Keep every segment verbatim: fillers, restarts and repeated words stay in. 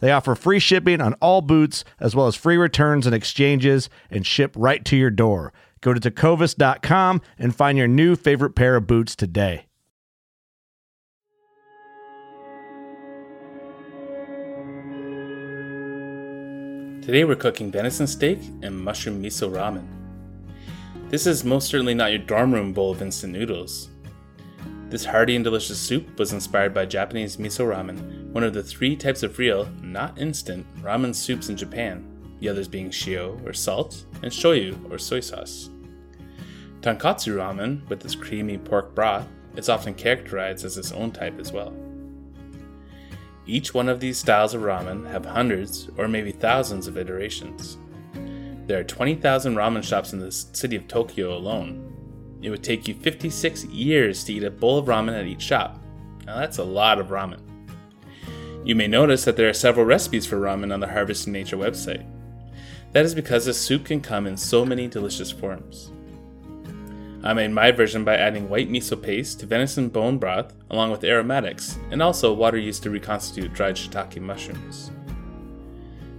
They offer free shipping on all boots, as well as free returns and exchanges, and ship right to your door. Go to tecovas dot com and find your new favorite pair of boots today. Today we're cooking venison steak and mushroom miso ramen. This is most certainly not your dorm room bowl of instant noodles. This hearty and delicious soup was inspired by Japanese miso ramen, one of the three types of real, not instant, ramen soups in Japan, the others being shio, or salt, and shoyu, or soy sauce. Tonkatsu ramen, with its creamy pork broth, is often characterized as its own type as well. Each one of these styles of ramen have hundreds or maybe thousands of iterations. There are twenty thousand ramen shops in the city of Tokyo alone. It would take you fifty-six years to eat a bowl of ramen at each shop. Now that's a lot of ramen. You may notice that there are several recipes for ramen on the Harvest in Nature website. That is because the soup can come in so many delicious forms. I made my version by adding white miso paste to venison bone broth along with aromatics and also water used to reconstitute dried shiitake mushrooms.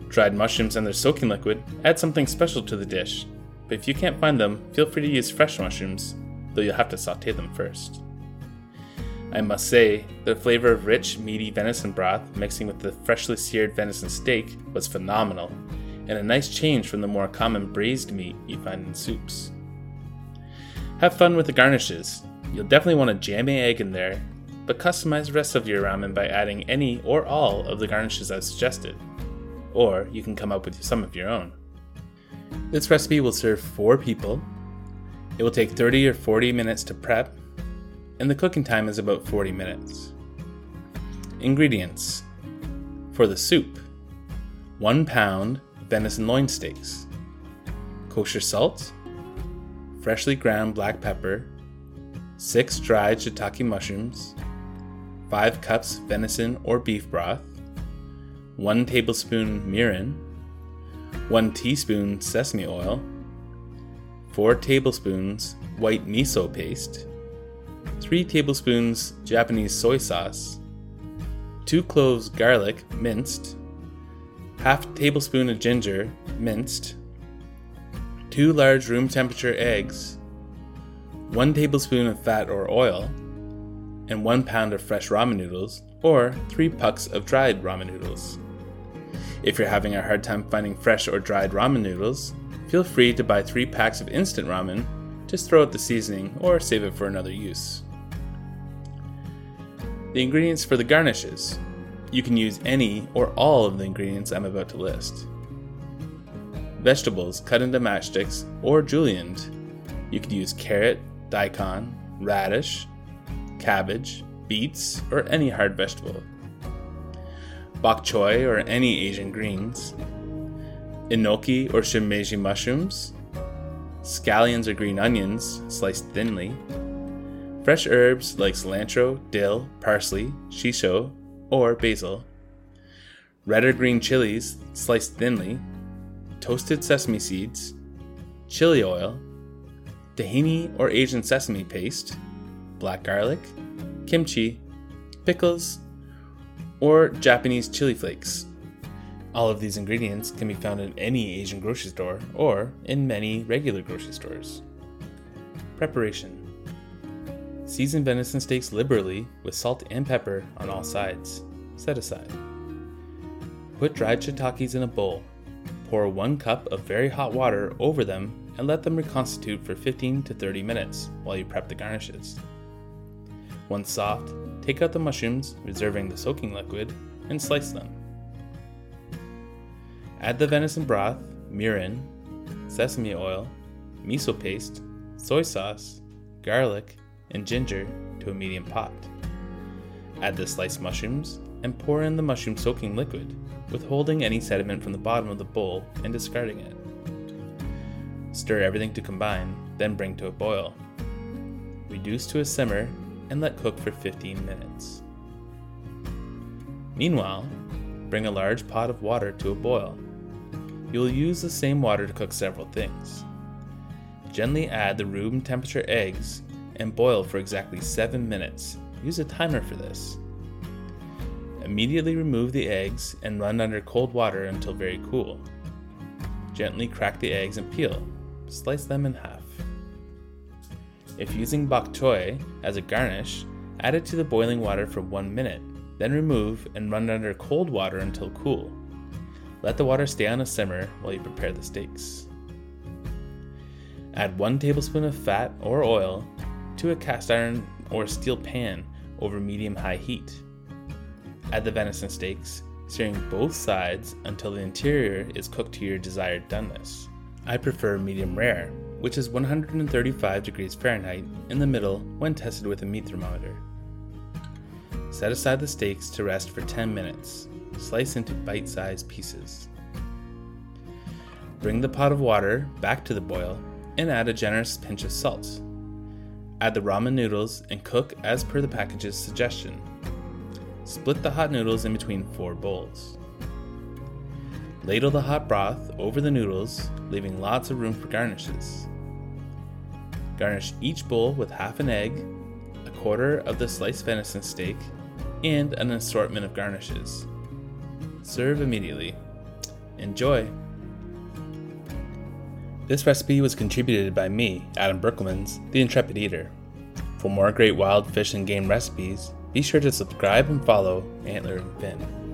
Dried mushrooms and their soaking liquid add something special to the dish, but if you can't find them, feel free to use fresh mushrooms, though you'll have to sauté them first. I must say, the flavor of rich, meaty venison broth mixing with the freshly seared venison steak was phenomenal, and a nice change from the more common braised meat you find in soups. Have fun with the garnishes. You'll definitely want to jam an egg in there, but customize the rest of your ramen by adding any or all of the garnishes I've suggested. Or you can come up with some of your own. This recipe will serve four people. It will take thirty or forty minutes to prep, and the cooking time is about forty minutes. Ingredients. For the soup, one pound venison loin steaks, kosher salt, freshly ground black pepper, six dried shiitake mushrooms, five cups venison or beef broth, one tablespoon mirin, one teaspoon sesame oil, four tablespoons white miso paste, three tablespoons Japanese soy sauce, two cloves garlic minced, half tablespoon of ginger minced, two large room temperature eggs, one tablespoon of fat or oil, and one pound of fresh ramen noodles, or three pucks of dried ramen noodles. If you're having a hard time finding fresh or dried ramen noodles, feel free to buy three packs of instant ramen, just throw out the seasoning or save it for another use. The ingredients for the garnishes. You can use any or all of the ingredients I'm about to list. Vegetables cut into matchsticks or julienned. You could use carrot, daikon, radish, cabbage, beets, or any hard vegetable. Bok choy or any Asian greens. Enoki or shimeji mushrooms. Scallions or green onions, sliced thinly. Fresh herbs like cilantro, dill, parsley, shisho, or basil. Red or green chilies, sliced thinly. Toasted sesame seeds, chili oil, tahini or Asian sesame paste, black garlic, kimchi, pickles, or Japanese chili flakes. All of these ingredients can be found in any Asian grocery store or in many regular grocery stores. Preparation. Season venison steaks liberally with salt and pepper on all sides. Set aside. Put dried shiitakes in a bowl. Pour one cup of very hot water over them and let them reconstitute for fifteen to thirty minutes while you prep the garnishes. Once soft, take out the mushrooms, reserving the soaking liquid, and slice them. Add the venison broth, mirin, sesame oil, miso paste, soy sauce, garlic, and ginger to a medium pot. Add the sliced mushrooms and pour in the mushroom soaking liquid, withholding any sediment from the bottom of the bowl and discarding it. Stir everything to combine, then bring to a boil. Reduce to a simmer and let cook for fifteen minutes. Meanwhile, bring a large pot of water to a boil. You'll use the same water to cook several things. Gently add the room temperature eggs and boil for exactly seven minutes. Use a timer for this. Immediately remove the eggs and run under cold water until very cool. Gently crack the eggs and peel. Slice them in half. If using bok choy as a garnish, add it to the boiling water for one minute, then remove and run under cold water until cool. Let the water stay on a simmer while you prepare the steaks. Add one tablespoon of fat or oil to a cast iron or steel pan over medium-high heat. Add the venison steaks, searing both sides until the interior is cooked to your desired doneness. I prefer medium-rare, which is one hundred thirty-five degrees Fahrenheit in the middle when tested with a meat thermometer. Set aside the steaks to rest for ten minutes. Slice into bite-sized pieces. Bring the pot of water back to the boil and add a generous pinch of salt. Add the ramen noodles and cook as per the package's suggestion. Split the hot noodles in between four bowls. Ladle the hot broth over the noodles, leaving lots of room for garnishes. Garnish each bowl with half an egg, a quarter of the sliced venison steak, and an assortment of garnishes. Serve immediately. Enjoy! This recipe was contributed by me, Adam Brooklemans, the Intrepid Eater. For more great wild fish and game recipes, be sure to subscribe and follow Antler and Finn.